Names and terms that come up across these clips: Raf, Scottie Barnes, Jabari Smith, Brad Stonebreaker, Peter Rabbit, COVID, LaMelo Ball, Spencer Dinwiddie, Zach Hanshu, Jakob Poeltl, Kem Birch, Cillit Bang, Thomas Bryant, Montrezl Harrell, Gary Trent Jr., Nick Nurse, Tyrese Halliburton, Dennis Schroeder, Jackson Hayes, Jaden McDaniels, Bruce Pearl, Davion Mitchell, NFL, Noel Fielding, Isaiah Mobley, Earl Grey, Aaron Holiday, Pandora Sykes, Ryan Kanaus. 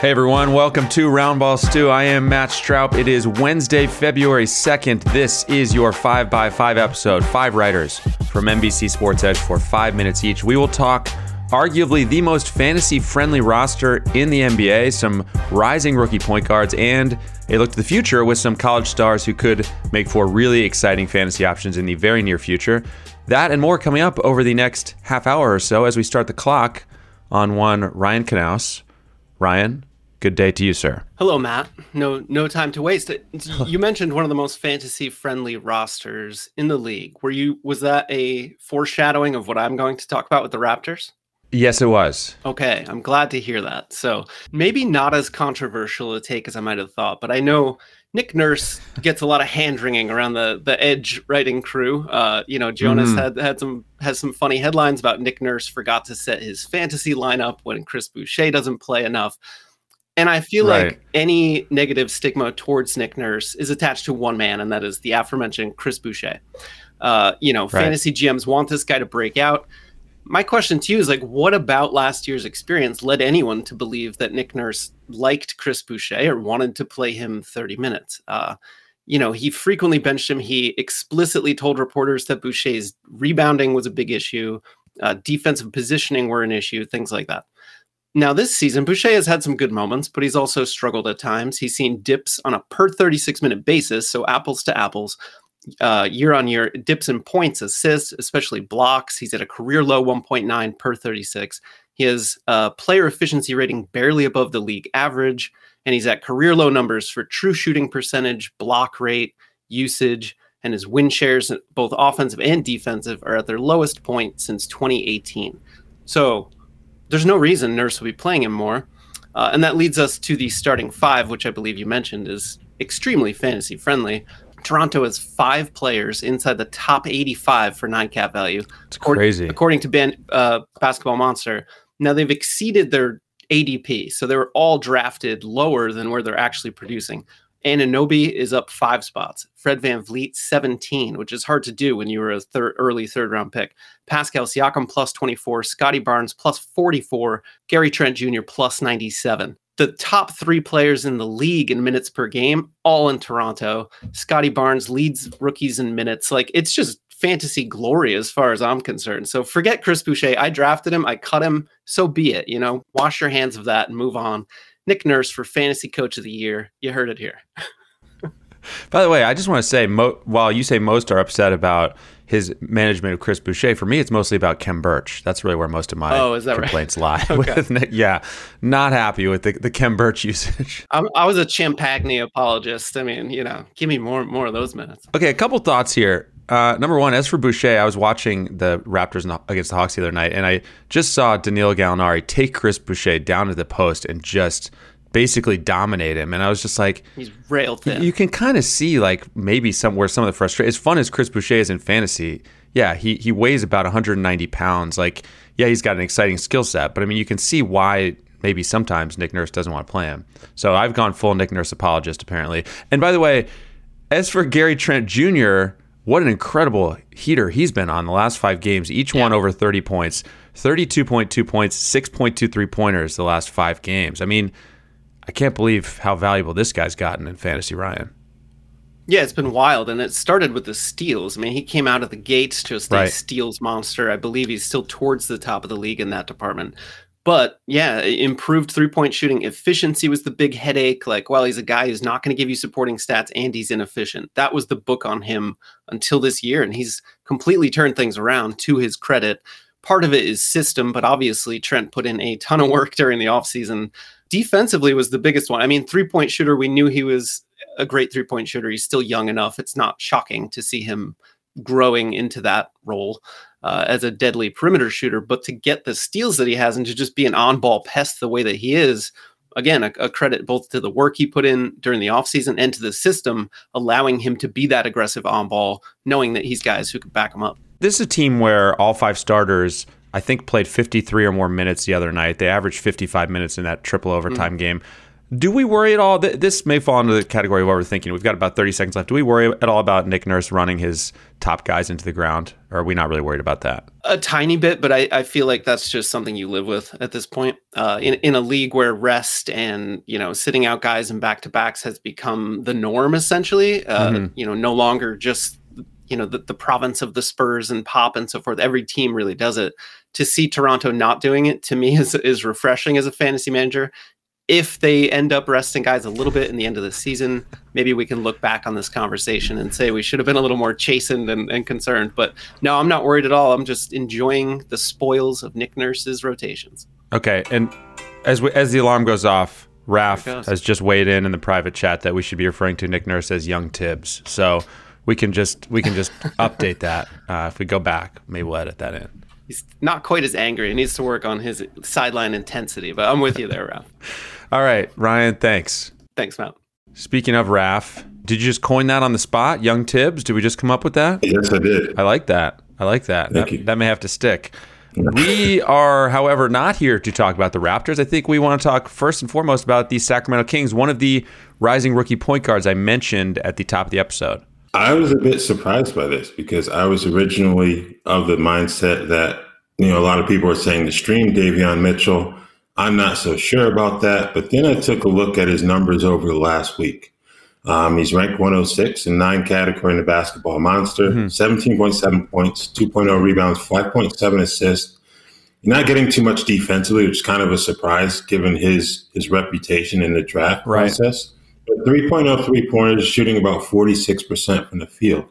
Hey everyone, welcome to Roundball Stew. I am Matt Straup. It is Wednesday, February 2nd. This is your 5x5 episode. Five writers from NBC Sports Edge for 5 minutes each. We will talk arguably the most fantasy-friendly roster in the NBA, some rising rookie point guards, and a look to the future with some college stars who could make for really exciting fantasy options in the very near future. That and more coming up over the next half hour or so as we start the clock on one Ryan Kanaus. Ryan, good day to you, sir. Hello, Matt. No time to waste. You mentioned one of the most fantasy-friendly rosters in the league. Was that a foreshadowing of what I'm going to talk about with the Raptors? Yes, it was. Okay, I'm glad to hear that. So maybe not as controversial a take as I might have thought, but I know Nick Nurse gets a lot of hand-wringing around the Edge writing crew. Jonas has some funny headlines about Nick Nurse forgot to set his fantasy lineup when Chris Boucher doesn't play enough. And I feel like any negative stigma towards Nick Nurse is attached to one man, and that is the aforementioned Chris Boucher. Fantasy GMs want this guy to break out. My question to you is, what about last year's experience led anyone to believe that Nick Nurse liked Chris Boucher or wanted to play him 30 minutes? He frequently benched him. He explicitly told reporters that Boucher's rebounding was a big issue. Defensive positioning were an issue, things like that. Now, this season, Boucher has had some good moments, but he's also struggled at times. He's seen dips on a per 36-minute basis, so apples to apples, year-on-year, dips in points, assists, especially blocks. He's at a career-low 1.9 per 36. He has a player efficiency rating barely above the league average, and he's at career-low numbers for true shooting percentage, block rate, usage, and his win shares, both offensive and defensive, are at their lowest point since 2018. So there's no reason Nurse will be playing him more. And that leads us to the starting five, which I believe you mentioned is extremely fantasy friendly. Toronto has five players inside the top 85 for $9 cap value. It's crazy. According to Basketball Monster. Now they've exceeded their ADP. So they were all drafted lower than where they're actually producing. Anunoby is up 5 spots. Fred VanVleet, 17, which is hard to do when you were a early third-round pick. Pascal Siakam, plus 24. Scottie Barnes, plus 44. Gary Trent Jr., plus 97. The top 3 players in the league in minutes per game, all in Toronto. Scottie Barnes leads rookies in minutes. It's just fantasy glory as far as I'm concerned. So forget Chris Boucher. I drafted him. I cut him. So be it. Wash your hands of that and move on. Nick Nurse for Fantasy Coach of the Year. You heard it here. By the way, I just want to say, while you say most are upset about his management of Chris Boucher, for me, it's mostly about Kem Birch. That's really where most of my complaints lie. Okay. Not happy with the Kem Birch usage. I was a Champagne apologist. I mean, give me more of those minutes. Okay, a couple thoughts here. Number one, as for Boucher, I was watching the Raptors against the Hawks the other night, and I just saw Danilo Gallinari take Chris Boucher down to the post and just basically dominate him. And I was just like, he's rail thin. You can kind of see maybe somewhere some of the frustration. As fun as Chris Boucher is in fantasy, yeah, he weighs about 190 pounds. He's got an exciting skill set, but I mean, you can see why maybe sometimes Nick Nurse doesn't want to play him. So I've gone full Nick Nurse apologist apparently. And by the way, as for Gary Trent Jr., what an incredible heater he's been on the last 5 games, each one over 30 points, 32.2 points, 6.23 pointers the last 5 games. I mean, I can't believe how valuable this guy's gotten in fantasy, Ryan. Yeah, it's been wild, and it started with the steals. I mean, he came out of the gates just a steals monster. I believe he's still towards the top of the league in that department. But yeah, improved three-point shooting efficiency was the big headache. He's a guy who's not going to give you supporting stats and he's inefficient. That was the book on him until this year, and he's completely turned things around to his credit. Part of it is system, but obviously Trent put in a ton of work during the offseason. Defensively was the biggest one. I mean, three-point shooter, we knew he was a great three-point shooter. He's still young enough. It's not shocking to see him growing into that role as a deadly perimeter shooter, but to get the steals that he has and to just be an on-ball pest the way that he is, again, a credit both to the work he put in during the offseason and to the system, allowing him to be that aggressive on-ball, knowing that he's guys who can back him up. This is a team where all five starters, I think, played 53 or more minutes the other night. They averaged 55 minutes in that triple overtime game. Do we worry at all? This may fall into the category of overthinking. We've got about 30 seconds left. Do we worry at all about Nick Nurse running his top guys into the ground? Or are we not really worried about that? A tiny bit, but I feel like that's just something you live with at this point. In a league where rest and, sitting out guys and back-to-backs has become the norm, essentially, no longer just, the province of the Spurs and Pop and so forth. Every team really does it. To see Toronto not doing it, to me, is refreshing as a fantasy manager. If they end up resting guys a little bit in the end of the season, maybe we can look back on this conversation and say we should have been a little more chastened and concerned. But no, I'm not worried at all. I'm just enjoying the spoils of Nick Nurse's rotations. Okay, and as the alarm goes off, Raf has just weighed in the private chat that we should be referring to Nick Nurse as Young Tibbs. So we can just update that. If we go back, maybe we'll edit that in. He's not quite as angry. He needs to work on his sideline intensity, but I'm with you there, Raf. All right, Ryan, thanks. Thanks, Matt. Speaking of Raf, did you just coin that on the spot, Young Tibbs? Did we just come up with that? Yes, I did. I like that. Thank you. That may have to stick. We are, however, not here to talk about the Raptors. I think we want to talk first and foremost about the Sacramento Kings, one of the rising rookie point guards I mentioned at the top of the episode. I was a bit surprised by this because I was originally of the mindset that, a lot of people are saying to stream Davion Mitchell. I'm not so sure about that. But then I took a look at his numbers over the last week. He's ranked 106 in 9 category in the Basketball Monster, 17.7 points, 2.0 rebounds, 5.7 assists. You're not getting too much defensively, which is kind of a surprise given his reputation in the draft process. But 3.0 three-pointers, shooting about 46% from the field.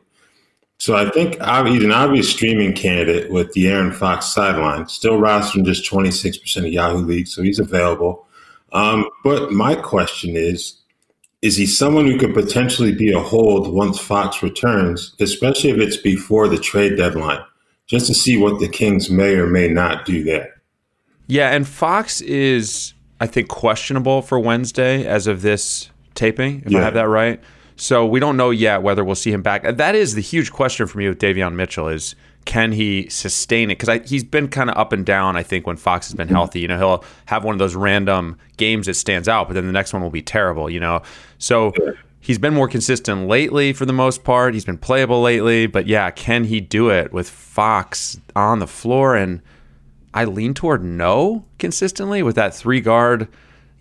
So I think he's an obvious streaming candidate with the Aaron Fox sideline, still rostered just 26% of Yahoo League, so he's available. But my question is he someone who could potentially be a hold once Fox returns, especially if it's before the trade deadline, just to see what the Kings may or may not do there? Yeah, and Fox is, I think, questionable for Wednesday as of this taping, I have that right. So we don't know yet whether we'll see him back. That is the huge question for me with Davion Mitchell is, can he sustain it? Because he's been kind of up and down, I think, when Fox has been healthy. He'll have one of those random games that stands out, but then the next one will be terrible, So he's been more consistent lately for the most part. He's been playable lately. But, can he do it with Fox on the floor? And I lean toward no consistently with that three-guard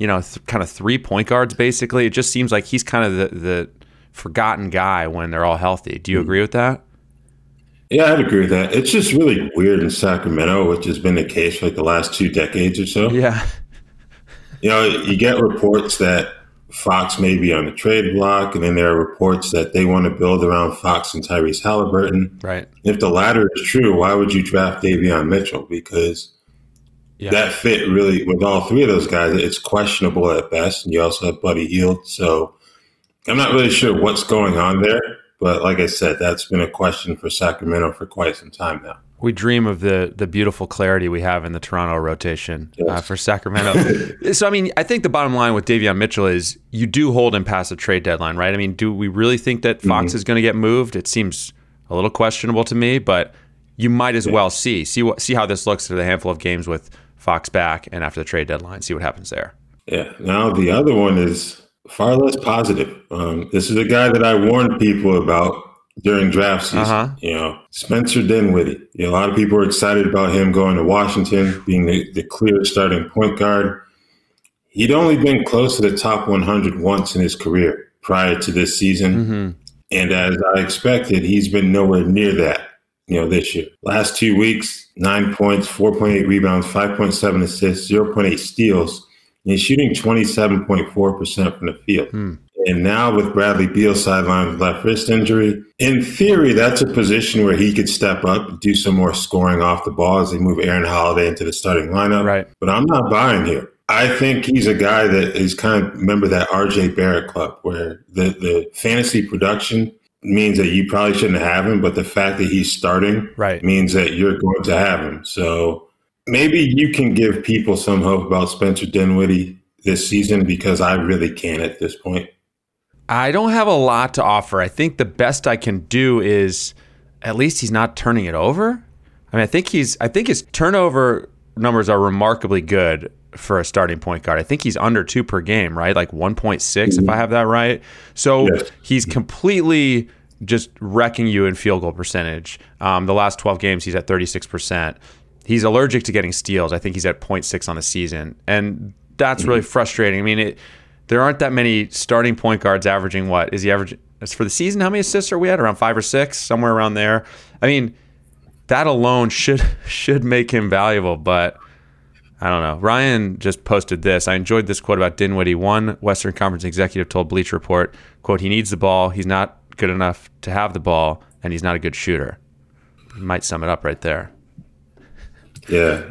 kind of 3 point guards, basically. It just seems like he's kind of the forgotten guy when they're all healthy. Do you agree with that? Yeah, I'd agree with that. It's just really weird in Sacramento, which has been the case for the last 2 decades or so. Yeah. You get reports that Fox may be on the trade block, and then there are reports that they want to build around Fox and Tyrese Halliburton. Right. If the latter is true, why would you draft Davion Mitchell? Because that fit really with all three of those guys, it's questionable at best. And you also have Buddy Hield. So I'm not really sure what's going on there. But like I said, that's been a question for Sacramento for quite some time now. We dream of the beautiful clarity we have in the Toronto rotation for Sacramento. So, I think the bottom line with Davion Mitchell is you do hold him past the trade deadline, right? Do we really think that Fox is going to get moved? It seems a little questionable to me, but you might as well see how this looks through the handful of games with Fox back and after the trade deadline, see what happens there. Yeah. Now the other one is far less positive. This is a guy that I warned people about during draft season. Spencer Dinwiddie. A lot of people are excited about him going to Washington, being the clear starting point guard. He'd only been close to the top 100 once in his career prior to this season. And as I expected, he's been nowhere near that. This year. Last 2 weeks, 9 points, 4.8 rebounds, 5.7 assists, 0.8 steals, and he's shooting 27.4% from the field. And now with Bradley Beal's sideline with left wrist injury, in theory, that's a position where he could step up and do some more scoring off the ball as they move Aaron Holiday into the starting lineup. Right. But I'm not buying here. I think he's a guy that is kind of, remember that R.J. Barrett club where the fantasy production means that you probably shouldn't have him, but the fact that he's starting means that you're going to have him. So maybe you can give people some hope about Spencer Dinwiddie this season, because I really can't at this point. I don't have a lot to offer. I think the best I can do is at least he's not turning it over. I mean, I think his turnover numbers are remarkably good for a starting point guard. I think he's under two per game, right? Like 1.6, if I have that right. So he's completely just wrecking you in field goal percentage. The last 12 games, he's at 36%. He's allergic to getting steals. I think he's at 0.6 on the season. And that's really frustrating. I mean, there aren't that many starting point guards averaging what? Is he averaging? As for the season, how many assists are we at? Around 5 or 6, somewhere around there. I mean, that alone should make him valuable, but I don't know. Ryan just posted this. I enjoyed this quote about Dinwiddie. One Western Conference executive told Bleacher Report, quote, "He needs the ball. He's not good enough to have the ball, and he's not a good shooter." Might sum it up right there. Yeah.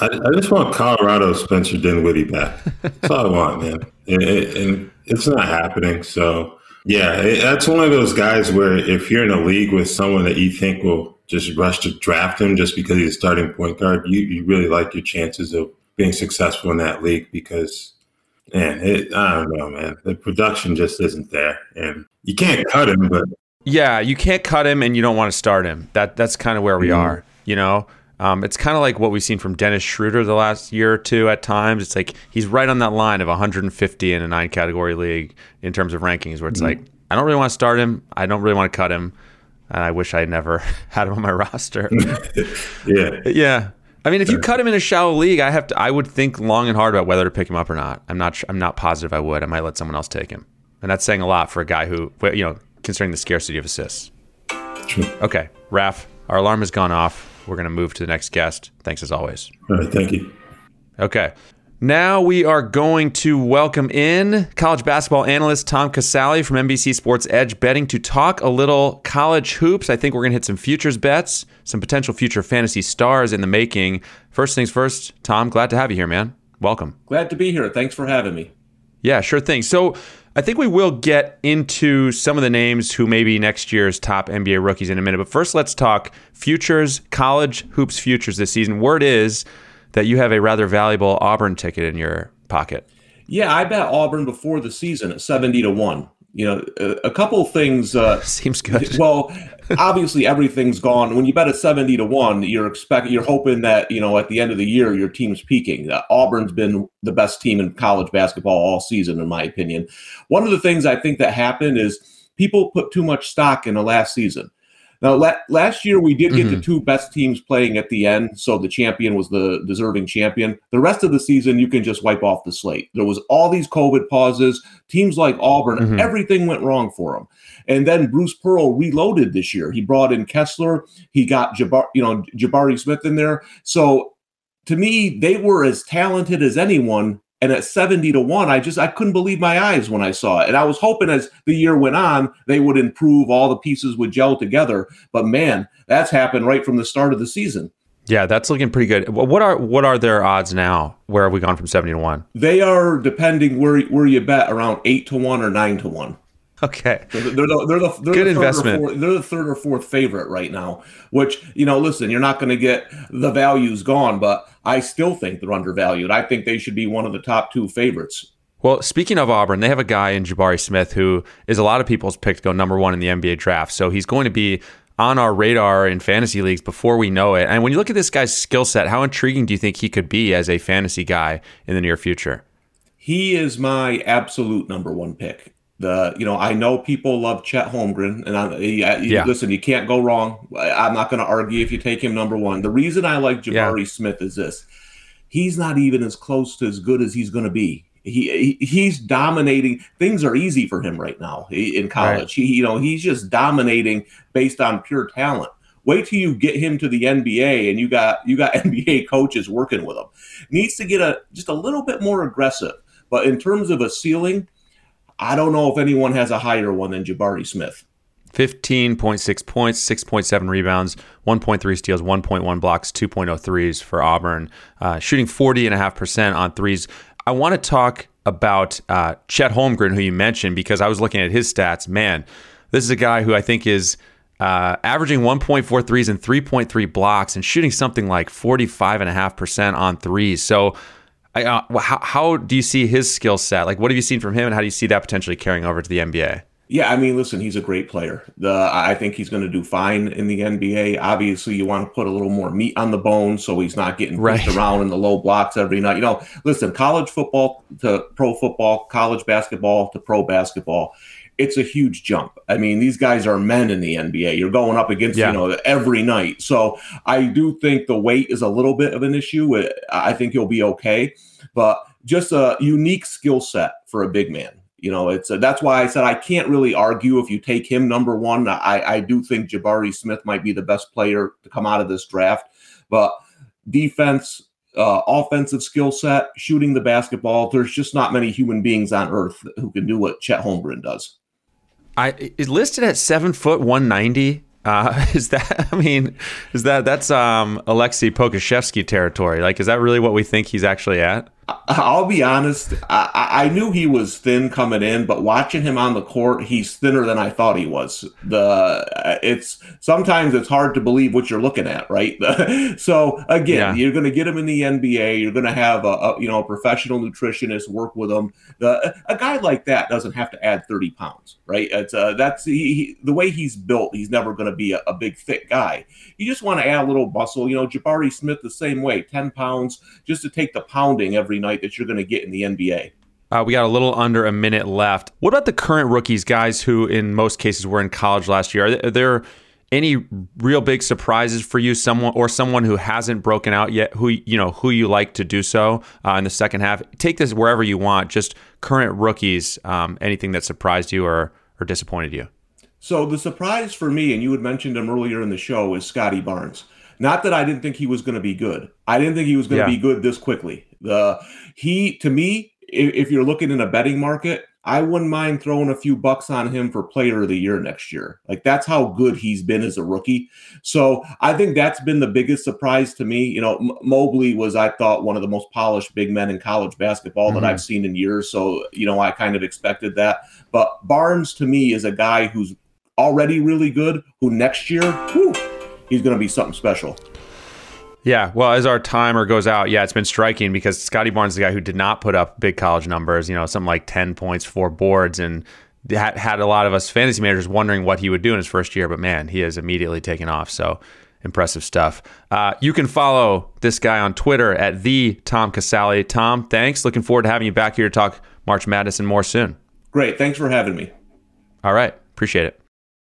I just want Colorado Spencer Dinwiddie back. That's all I want, man. And it's not happening. So, yeah, that's one of those guys where if you're in a league with someone that you think will just rush to draft him just because he's a starting point guard, you really like your chances of being successful in that league, because, man, I don't know, man. The production just isn't there. And you can't cut him, but... Yeah, you can't cut him and you don't want to start him. That's kind of where we are, you know? It's kind of like what we've seen from Dennis Schroeder the last year or two at times. It's like he's right on that line of 150 in a 9-category league in terms of rankings, where it's like, I don't really want to start him. I don't really want to cut him. And I wish I never had him on my roster. Yeah. I mean, if you cut him in a shallow league, I would think long and hard about whether to pick him up or not. I'm not positive I would. I might let someone else take him. And that's saying a lot for a guy who, you know, considering the scarcity of assists. True. Okay, Raf, our alarm has gone off. We're going to move to the next guest. Thanks as always. All right, thank you. Okay. Now we are going to welcome in college basketball analyst Tom Casale from NBC Sports Edge Betting to talk a little college hoops. I think we're going to hit some futures bets, some potential future fantasy stars in the making. First things first, Tom, glad to have you here, man. Welcome. Glad to be here. Thanks for having me. Yeah, sure thing. So I think we will get into some of the names who may be next year's top NBA rookies in a minute. But first, let's talk futures, college hoops futures this season. Word is that you have a rather valuable Auburn ticket in your pocket. Yeah, I bet Auburn before the season at 70-1. You know, a couple of things. Seems good. Well, obviously everything's gone. When you bet at 70-1, you're hoping that, you know, at the end of the year, your team's peaking. Auburn's been the best team in college basketball all season, in my opinion. One of the things I think that happened is people put too much stock in the last season. Now, last year we did get the two best teams playing at the end, so the champion was the deserving champion. The rest of the season, you can just wipe off the slate. There was all these COVID pauses. Teams like Auburn, everything went wrong for them. And then Bruce Pearl reloaded this year. He brought in Kessler. He got Jabari Smith in there. So, to me, they were as talented as anyone. And at 70-1, I couldn't believe my eyes when I saw it. And I was hoping as the year went on, they would improve, all the pieces would gel together. But man, that's happened right from the start of the season. Yeah, that's looking pretty good. What are their odds now? Where have we gone from 70-1? They are, depending where you bet, around 8-1 or 9-1. Okay. So they're the third or fourth favorite right now, which, you know, listen, you're not going to get the values gone, but I still think they're undervalued. I think they should be one of the top two favorites. Well, speaking of Auburn, they have a guy in Jabari Smith who is a lot of people's pick to go number 1 in the NBA draft. So he's going to be on our radar in fantasy leagues before we know it. And when you look at this guy's skill set, how intriguing do you think he could be as a fantasy guy in the near future? He is my absolute number 1 pick. I know people love Chet Holmgren, and listen, you can't go wrong. I'm not going to argue if you take him number 1. The reason I like Jabari Smith is this: he's not even as close to as good as he's going to be. He's dominating. Things are easy for him right now in college. Right. He's just dominating based on pure talent. Wait till you get him to the NBA, and you got NBA coaches working with him. Needs to get just a little bit more aggressive. But in terms of a ceiling, I don't know if anyone has a higher one than Jabari Smith. 15.6 points, 6.7 rebounds, 1.3 steals, 1.1 blocks, 2.0 threes for Auburn, shooting 40.5% on threes. I want to talk about Chet Holmgren, who you mentioned, because I was looking at his stats. Man, This is a guy who I think is averaging 1.4 threes and 3.3 blocks and shooting something like 45.5% on threes. So how do you see his skill set? Like, what have you seen from him, and how do you see that potentially carrying over to the NBA? Yeah, I mean, listen, he's a great player. I think he's going to do fine in the NBA. Obviously, you want to put a little more meat on the bone so he's not getting pushed around in the low blocks every night. You know, listen, college football to pro football, college basketball to pro basketball, it's a huge jump. I mean, these guys are men in the NBA. You're going up against, every night. So I do think the weight is a little bit of an issue. I think he'll be okay. But just a unique skill set for a big man. You know, that's why I said I can't really argue if you take him number one. I do think Jabari Smith might be the best player to come out of this draft. But defense, offensive skill set, shooting the basketball, there's just not many human beings on earth who can do what Chet Holmgren does. It's listed at 7 foot 190. That's Alexei Pokashevsky territory. Like, is that really what we think he's actually at? I'll be honest. I knew he was thin coming in, but watching him on the court, he's thinner than I thought he was. Sometimes it's hard to believe what you're looking at, right? So again, you're going to get him in the NBA. You're going to have a professional nutritionist work with him. A guy like that doesn't have to add 30 pounds, right? The way he's built. He's never going to be a big thick guy. You just want to add a little muscle. You know, Jabari Smith the same way, 10 pounds just to take the pounding every night that you're going to get in the NBA. We got a little under a minute left. What about the current rookies, guys who in most cases were in college last year? Are there any real big surprises for you, someone who hasn't broken out yet, who you like to do so in the second half? Take this wherever you want, just current rookies, anything that surprised you or disappointed you? So the surprise for me, and you had mentioned him earlier in the show, is Scottie Barnes. Not that I didn't think he was going to be good. I didn't think he was going to be good this quickly. To me, if you're looking in a betting market, I wouldn't mind throwing a few bucks on him for player of the year next year. Like, that's how good he's been as a rookie. So I think that's been the biggest surprise to me. You know, Mobley was, I thought, one of the most polished big men in college basketball that I've seen in years. So, you know, I kind of expected that. But Barnes, to me, is a guy who's already really good, who next year, he's going to be something special. Yeah, well, as our timer goes out, it's been striking because Scottie Barnes is the guy who did not put up big college numbers, you know, something like 10 points, 4 boards, and had a lot of us fantasy managers wondering what he would do in his first year, but man, he has immediately taken off, so impressive stuff. You can follow this guy on Twitter at @TomCasale. Tom, thanks. Looking forward to having you back here to talk March Madness and more soon. Great, thanks for having me. All right, appreciate it.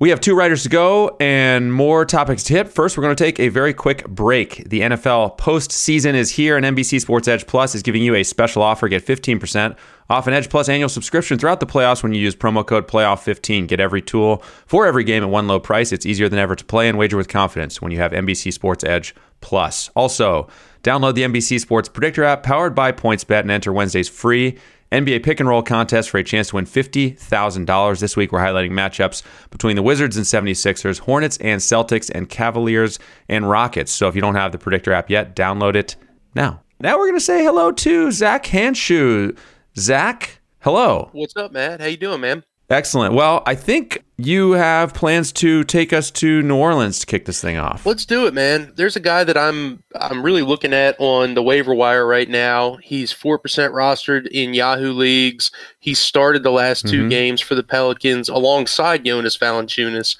We have 2 writers to go and more topics to hit. First, we're going to take a very quick break. The NFL postseason is here, and NBC Sports Edge Plus is giving you a special offer. Get 15% off an Edge Plus annual subscription throughout the playoffs when you use promo code PLAYOFF15. Get every tool for every game at one low price. It's easier than ever to play and wager with confidence when you have NBC Sports Edge Plus. Also, download the NBC Sports Predictor app powered by PointsBet and enter Wednesday's free NBA pick and roll contest for a chance to win $50,000. This week, we're highlighting matchups between the Wizards and 76ers, Hornets and Celtics, and Cavaliers and Rockets. So if you don't have the Predictor app yet, download it now. Now we're going to say hello to Zach Hanshu. Zach, Hello. What's up, Matt? How you doing, man? Excellent. Well, I think you have plans to take us to New Orleans to kick this thing off. Let's do it, man. There's a guy that I'm really looking at on the waiver wire right now. He's 4% rostered in Yahoo leagues. He started the last two games for the Pelicans alongside Jonas Valanciunas.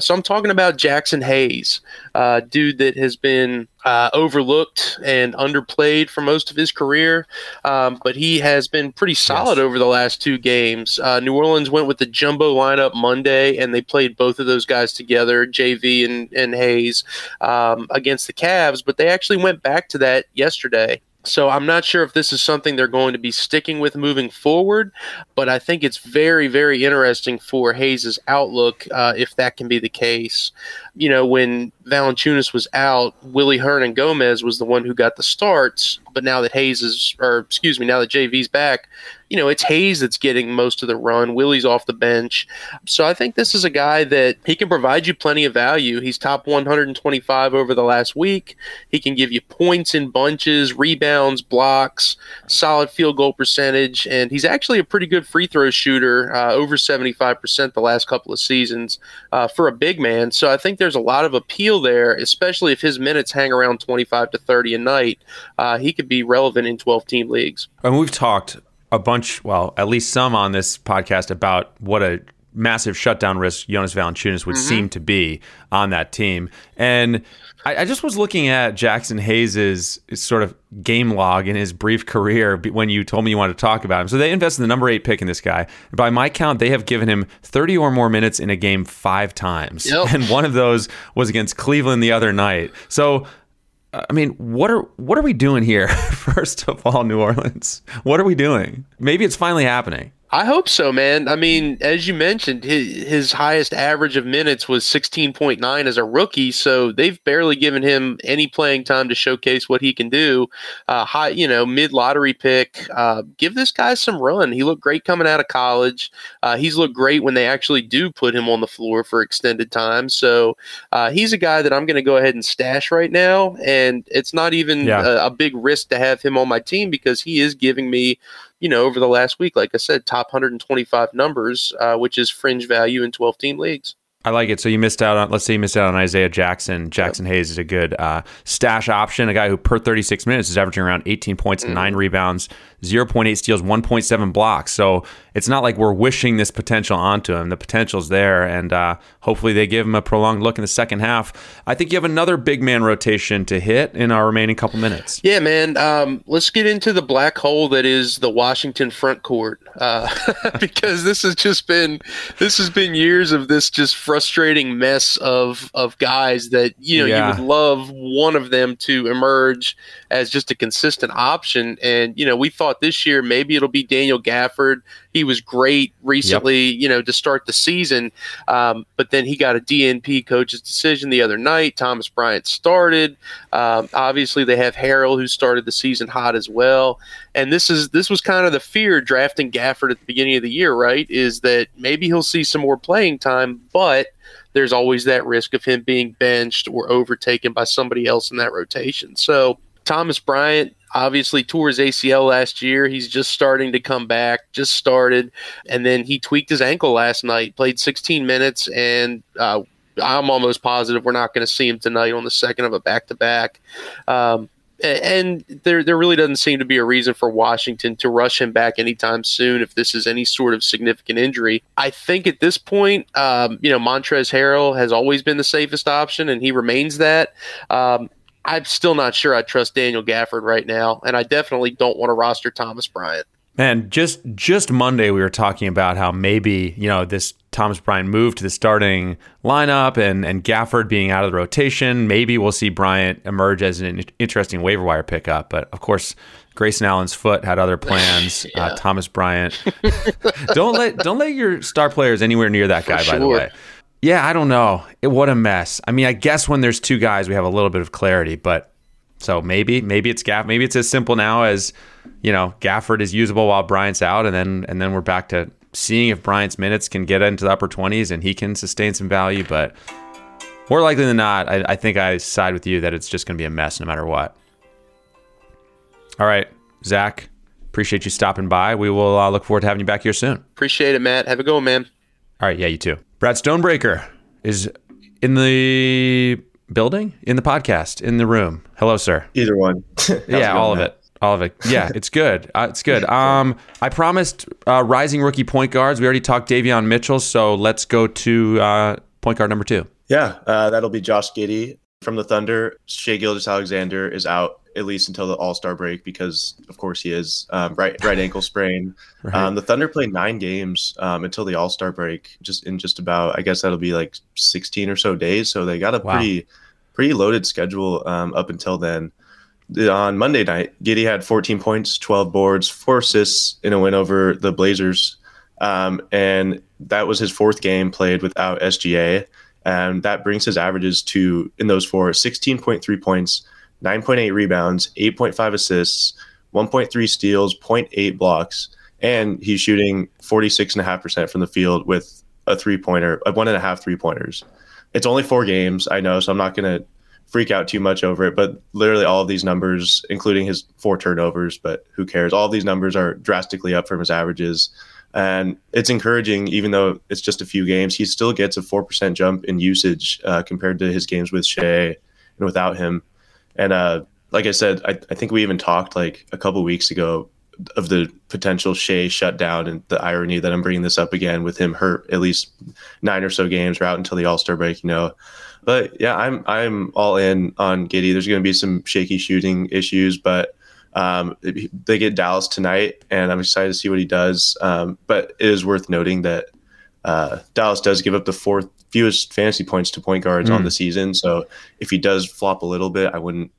So I'm talking about Jackson Hayes, a dude that has been overlooked and underplayed for most of his career, but he has been pretty solid over the last two games. New Orleans went with the jumbo lineup Monday, and they played both of those guys together, JV and Hayes, against the Cavs, but they actually went back to that yesterday. So I'm not sure if this is something they're going to be sticking with moving forward, but I think it's very, very interesting for Hayes' outlook if that can be the case. You know, when Valanciunas was out, Willie Hernan Gomez was the one who got the starts, but now that now that JV's back, you know, it's Hayes that's getting most of the run. Willie's off the bench. So I think this is a guy that he can provide you plenty of value. He's top 125 over the last week. He can give you points in bunches, rebounds, blocks, solid field goal percentage, and he's actually a pretty good free throw shooter, over 75% the last couple of seasons for a big man. So I think there's a lot of appeal there, especially if his minutes hang around 25 to 30 a night. He could be relevant in 12-team leagues. And we've talked a bunch, well, at least some on this podcast about what a massive shutdown risk Jonas Valanciunas would seem to be on that team. And I just was looking at Jackson Hayes' sort of game log in his brief career when you told me you wanted to talk about him. So they invested in the number 8 pick in this guy. By my count, they have given him 30 or more minutes in a game 5 times. Yep. And one of those was against Cleveland the other night. So I mean, what are we doing here? First of all, New Orleans, what are we doing? Maybe it's finally happening. I hope so, man. I mean, as you mentioned, his highest average of minutes was 16.9 as a rookie, so they've barely given him any playing time to showcase what he can do. Mid-lottery pick. Give this guy some run. He looked great coming out of college. He's looked great when they actually do put him on the floor for extended time. So he's a guy that I'm going to go ahead and stash right now, and it's not even a big risk to have him on my team because he is giving me, you know, over the last week, like I said, top 125 numbers, which is fringe value in 12-team leagues. I like it. So you missed out on, let's say you missed out on Isaiah Jackson. Hayes is a good stash option, a guy who per 36 minutes is averaging around 18 points, 9 rebounds, 0.8 steals, 1.7 blocks. So it's not like we're wishing this potential onto him. The potential's there, and hopefully they give him a prolonged look in the second half. I think you have another big man rotation to hit in our remaining couple minutes. Yeah, man. Let's get into the black hole that is the Washington front court, because this has been years of this just frustrating mess of guys that, you know, you would love one of them to emerge as just a consistent option. And, you know, we thought this year maybe it'll be Daniel Gafford. He was great recently, you know, to start the season. But then he got a DNP coach's decision the other night. Thomas Bryant started. Obviously, they have Harrell, who started the season hot as well. And this was kind of the fear drafting Gafford at the beginning of the year, right, is that maybe he'll see some more playing time, but there's always that risk of him being benched or overtaken by somebody else in that rotation. So Thomas Bryant obviously tore his ACL last year. He's just starting to come back, and then he tweaked his ankle last night, played 16 minutes, and I'm almost positive we're not going to see him tonight on the second of a back-to-back. And there really doesn't seem to be a reason for Washington to rush him back anytime soon if this is any sort of significant injury. I think at this point, you know, Montrezl Harrell has always been the safest option, and he remains that. I'm still not sure I trust Daniel Gafford right now, and I definitely don't want to roster Thomas Bryant. Man, just Monday we were talking about how maybe, you know, this Thomas Bryant moved to the starting lineup and Gafford being out of the rotation. Maybe we'll see Bryant emerge as an interesting waiver wire pickup. But, of course, Grayson Allen's foot had other plans. Thomas Bryant. Don't let your star players anywhere near that guy, by the way. Yeah, I don't know. What a mess. I mean, I guess when there's two guys, we have a little bit of clarity. But so maybe it's Gaff. Maybe it's as simple now as, you know, Gafford is usable while Bryant's out, and then we're back to seeing if Bryant's minutes can get into the upper 20s and he can sustain some value. But more likely than not, I think I side with you that it's just going to be a mess no matter what. All right, Zach, Appreciate you stopping by. We will look forward to having you back here soon. Appreciate it, Matt. Have a good, man. All right. Yeah, you too. Brad Stonebreaker is in the building, in the podcast, in the room. Hello, sir. Either one. Yeah, all of it. All of it. Yeah, it's good. It's good. I promised rising rookie point guards. We already talked Davion Mitchell, so let's go to point guard number 2. Yeah, that'll be Josh Giddey from the Thunder. Shai Gilgeous-Alexander is out at least until the All-Star break because, of course, he is. Right ankle sprain. Right. The Thunder play 9 games until the All-Star break, just in just about, I guess that'll be like 16 or so days. So they got a pretty loaded schedule up until then. On Monday night, Giddey had 14 points, 12 boards, 4 assists in a win over the Blazers. And that was his 4th game played without SGA. And that brings his averages to, in those 4, 16.3 points, 9.8 rebounds, 8.5 assists, 1.3 steals, 0.8 blocks. And he's shooting 46.5% from the field with a 3-pointer, 1.5 3-pointers. It's only 4 games, I know, so I'm not going to freak out too much over it, but literally all of these numbers, including his 4 turnovers, but who cares? All of these numbers are drastically up from his averages, and it's encouraging. Even though it's just a few games, he still gets a 4% jump in usage compared to his games with Shai and without him. And like I said, I think we even talked like a couple weeks ago of the potential Shai shutdown, and the irony that I'm bringing this up again with him hurt at least 9 or so games or out until the All-Star break, you know. But yeah, I'm all in on Giddey. There's going to be some shaky shooting issues, but they get Dallas tonight, and I'm excited to see what he does. But it is worth noting that Dallas does give up the 4th fewest fantasy points to point guards on the season. So if he does flop a little bit, I wouldn't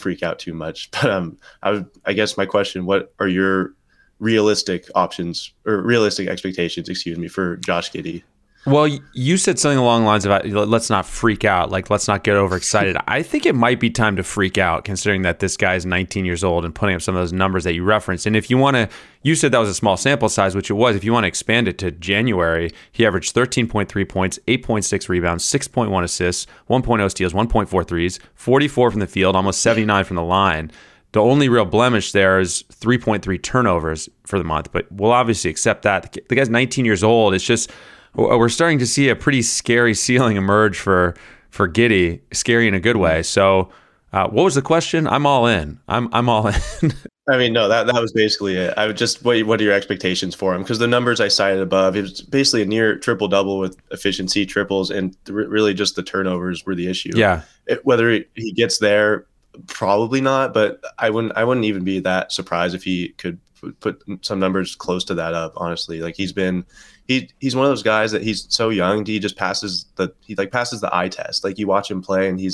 freak out too much. But I guess my question: what are your realistic options or realistic expectations? Excuse me, for Josh Giddey. Well, you said something along the lines about let's not freak out, like let's not get overexcited. I think it might be time to freak out, considering that this guy is 19 years old and putting up some of those numbers that you referenced. And if you want to, you said that was a small sample size, which it was. If you want to expand it to January, he averaged 13.3 points, 8.6 rebounds, 6.1 assists, 1.0 steals, 1.4 threes, 44 from the field, almost 79 from the line. The only real blemish there is 3.3 turnovers for the month, but we'll obviously accept that. The guy's 19 years old. It's just, we're starting to see a pretty scary ceiling emerge for Giddey, scary in a good way. So what was the question? I'm all in. I'm all in. I mean, no, that was basically it. I would just, what are your expectations for him? Because the numbers I cited above, it was basically a near triple-double with efficiency triples, and really just the turnovers were the issue. Yeah. Whether he gets there, probably not, but I wouldn't even be that surprised if he could put some numbers close to that up, honestly. Like he's one of those guys that he's so young, he just passes the eye test. Like you watch him play and he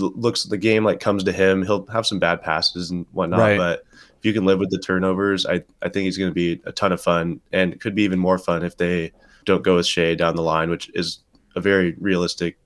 looks at the game, like comes to him. He'll have some bad passes and whatnot, right? But if you can live with the turnovers, I think he's going to be a ton of fun, and could be even more fun if they don't go with Shai down the line, which is a very realistic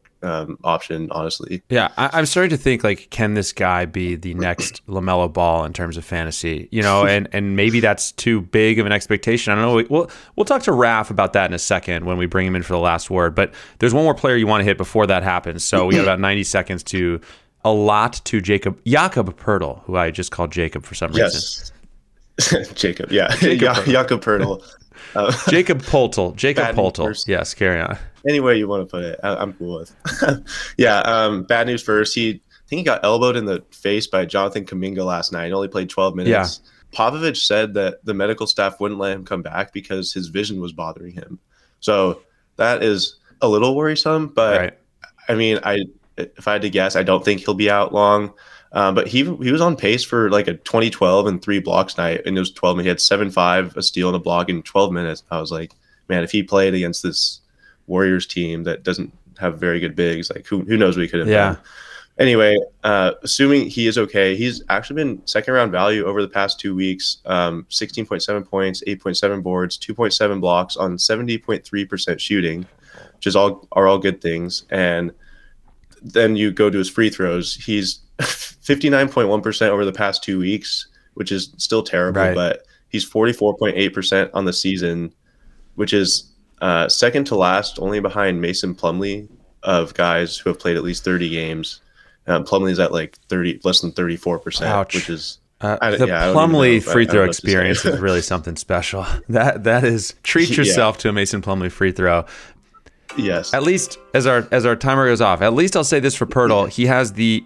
option, honestly. Yeah, I'm starting to think, like, can this guy be the next LaMelo Ball in terms of fantasy? You know, and maybe that's too big of an expectation. I don't know. We'll talk to Raf about that in a second when we bring him in for the last word. But there's one more player you want to hit before that happens. So we have about 90 seconds to allot to Jakob Poeltl, who I just called Jacob for some reason. Jacob, yeah. Jakob Poeltl. Jakob Poeltl. Jakob Poeltl. Yes, carry on. Any way you want to put it, I'm cool with. Yeah, bad news first. I think he got elbowed in the face by Jonathan Kuminga last night. He only played 12 minutes. Yeah. Popovich said that the medical staff wouldn't let him come back because his vision was bothering him. So that is a little worrisome, but right. I mean, if I had to guess, I don't think he'll be out long. But he was on pace for like a 20-12 and 3 blocks night, and it was 12. He had 7-5, a steal, and a block in 12 minutes. I was like, man, if he played against this Warriors team that doesn't have very good bigs, like who knows what he could have done. Anyway, assuming he is okay, he's actually been second round value over the past 2 weeks. 16.7 points, 8.7 boards, 2.7 blocks on 70.3% shooting, which is all good things. And then you go to his free throws. He's 59.1% over the past 2 weeks, which is still terrible, right? But he's 44.8% on the season, which is second to last, only behind Mason Plumlee, of guys who have played at least 30 games. Plumlee's at like less than 34%, which is Plumlee free throw experience is really something special. That is, treat yourself to a Mason Plumlee free throw. Yes. At least as our timer goes off, at least I'll say this for Poeltl, he has the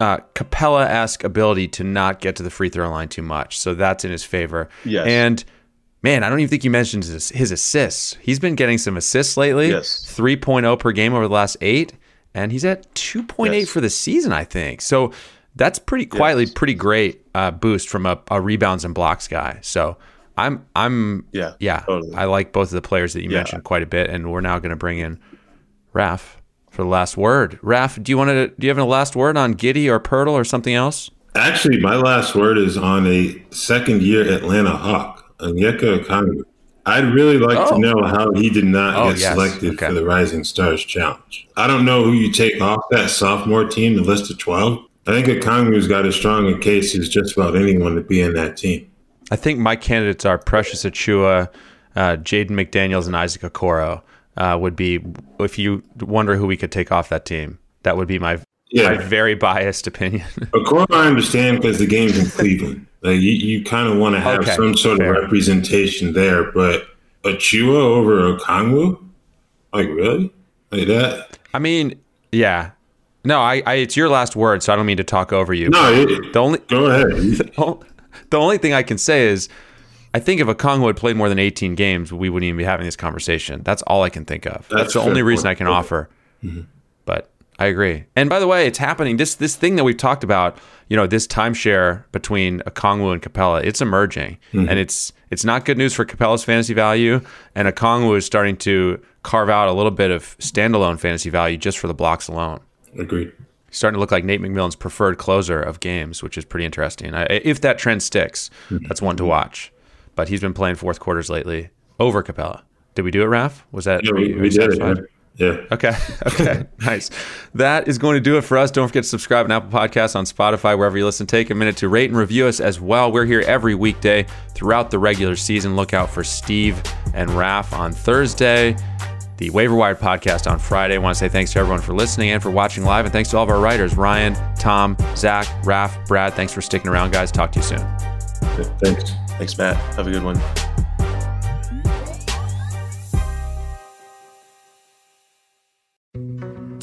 Capella-esque ability to not get to the free throw line too much. So that's in his favor. Yes. And man, I don't even think you mentioned his assists. He's been getting some assists lately. Yes. 3.0 per game over the last 8, and he's at 2.8 for the season, I think. So that's pretty quietly pretty great boost from a rebounds and blocks guy. So I'm totally. I like both of the players that you mentioned quite a bit, and we're now going to bring in Raf for the last word. Raf, do you have a last word on Giddey or Poeltl or something else? Actually, my last word is on a second-year Atlanta Hawk, Onyeka Okongwu. I'd really like to know how he did not get selected for the Rising Stars Challenge. I don't know who you take off that sophomore team, the list of 12. I think Okongwu's got as strong a case as just about anyone to be in that team. I think my candidates are Precious Achiuwa, Jaden McDaniels, and Isaac Okoro would be, if you wonder who we could take off that team, that would be my very biased opinion. Okoro I understand because the game's in Cleveland. Like you kind of want to have some sort of representation there, but Achiuwa over Okongwu? Like, really? Like that? I mean, yeah. No, I it's your last word, so I don't mean to talk over you. No, go ahead. The only thing I can say is I think if Okongwu had played more than 18 games, we wouldn't even be having this conversation. That's all I can think of. That's the only reason I can offer. Mm-hmm. But I agree. And by the way, it's happening. This thing that we've talked about, you know, this timeshare between Okongwu and Capella, it's emerging. Mm-hmm. And it's not good news for Capella's fantasy value. And Okongwu is starting to carve out a little bit of standalone fantasy value just for the blocks alone. Agreed. Starting to look like Nate McMillan's preferred closer of games, which is pretty interesting. If that trend sticks, that's one to watch. But he's been playing fourth quarters lately over Capella. Did we do it, Raf? Was that? Yeah, we did it. Yeah. Okay. Nice. That is going to do it for us. Don't forget to subscribe on Apple Podcasts, on Spotify, wherever you listen. Take a minute to rate and review us as well. We're here every weekday throughout the regular season. Look out for Steve and Raf on Thursday. The Waiver Wire podcast on Friday. I want to say thanks to everyone for listening and for watching live. And thanks to all of our writers, Ryan, Tom, Zach, Raf, Brad. Thanks for sticking around, guys. Talk to you soon. Thanks. Thanks, Matt. Have a good one.